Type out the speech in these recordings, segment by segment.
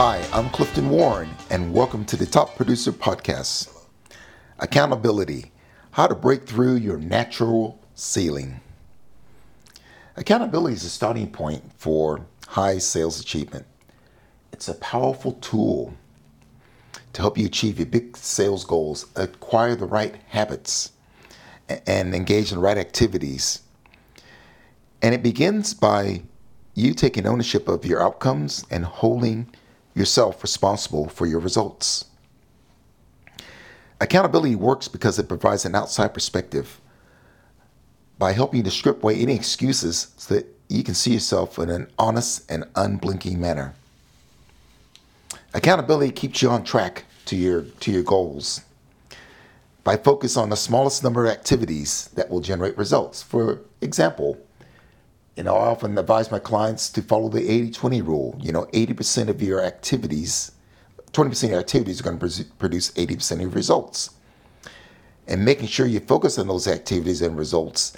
Hi, I'm Clifton Warren, and welcome to the Top Producer Podcast. Accountability, how to break through your natural ceiling. Accountability is a starting point for high sales achievement. It's a powerful tool to help you achieve your big sales goals, acquire the right habits, and engage in the right activities. And it begins by you taking ownership of your outcomes and holding yourself responsible for your results. Accountability works because it provides an outside perspective by helping you to strip away any excuses so that you can see yourself in an honest and unblinking manner. Accountability keeps you on track to your goals by focus on the smallest number of activities that will generate results. For example, I often advise my clients to follow the 80-20 rule. 80% of your activities, 20% of your activities are going to produce 80% of your results. And making sure you focus on those activities and results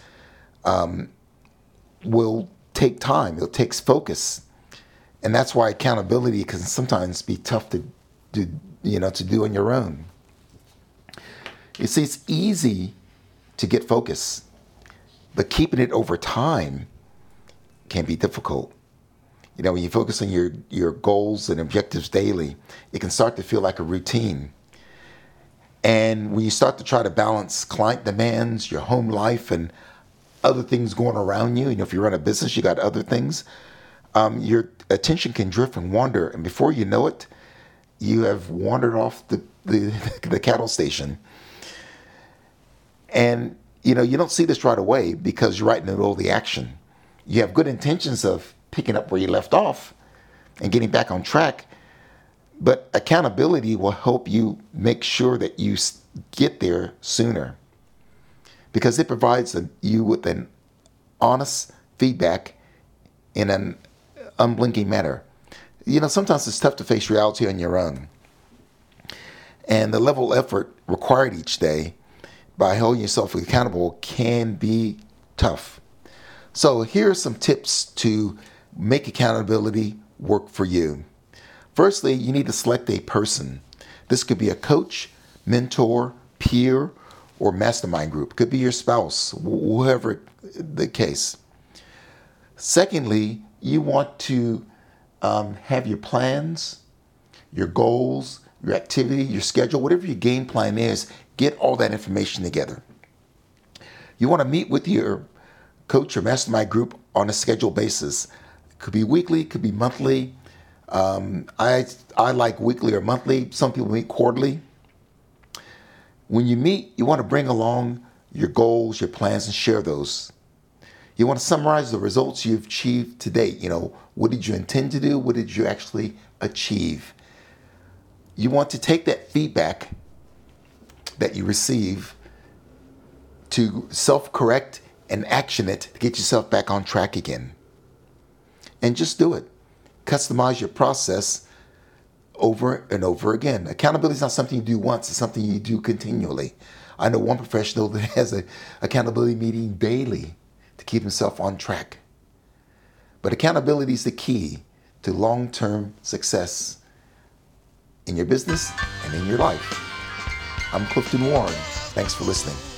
will take time. It takes focus. And that's why accountability can sometimes be tough to do on your own. You see, it's easy to get focus, but keeping it over time can be difficult. When you focus on your goals and objectives daily, it can start to feel like a routine. And when you start to try to balance client demands, your home life, and other things going around you, if you run a business, you got other things, your attention can drift and wander. And before you know it, you have wandered off the cattle station. And, you don't see this right away because you're right in the middle of the action. You have good intentions of picking up where you left off and getting back on track, but accountability will help you make sure that you get there sooner because it provides you with an honest feedback in an unblinking manner. Sometimes it's tough to face reality on your own. And the level of effort required each day by holding yourself accountable can be tough. So here are some tips to make accountability work for you. Firstly, you need to select a person. This could be a coach, mentor, peer, or mastermind group. It could be your spouse, whoever the case. Secondly, you want to have your plans, your goals, your activity, your schedule, whatever your game plan is, get all that information together. You want to meet with your coach or mastermind group on a scheduled basis. It could be weekly, could be monthly. I like weekly or monthly. Some people meet quarterly. When you meet, you want to bring along your goals, your plans, and share those. You want to summarize the results you've achieved to date. What did you intend to do? What did you actually achieve? You want to take that feedback that you receive to self-correct and action it to get yourself back on track again. And just do it. Customize your process over and over again. Accountability is not something you do once, it's something you do continually. I know one professional that has an accountability meeting daily to keep himself on track. But accountability is the key to long-term success in your business and in your life. I'm Clifton Warren. Thanks for listening.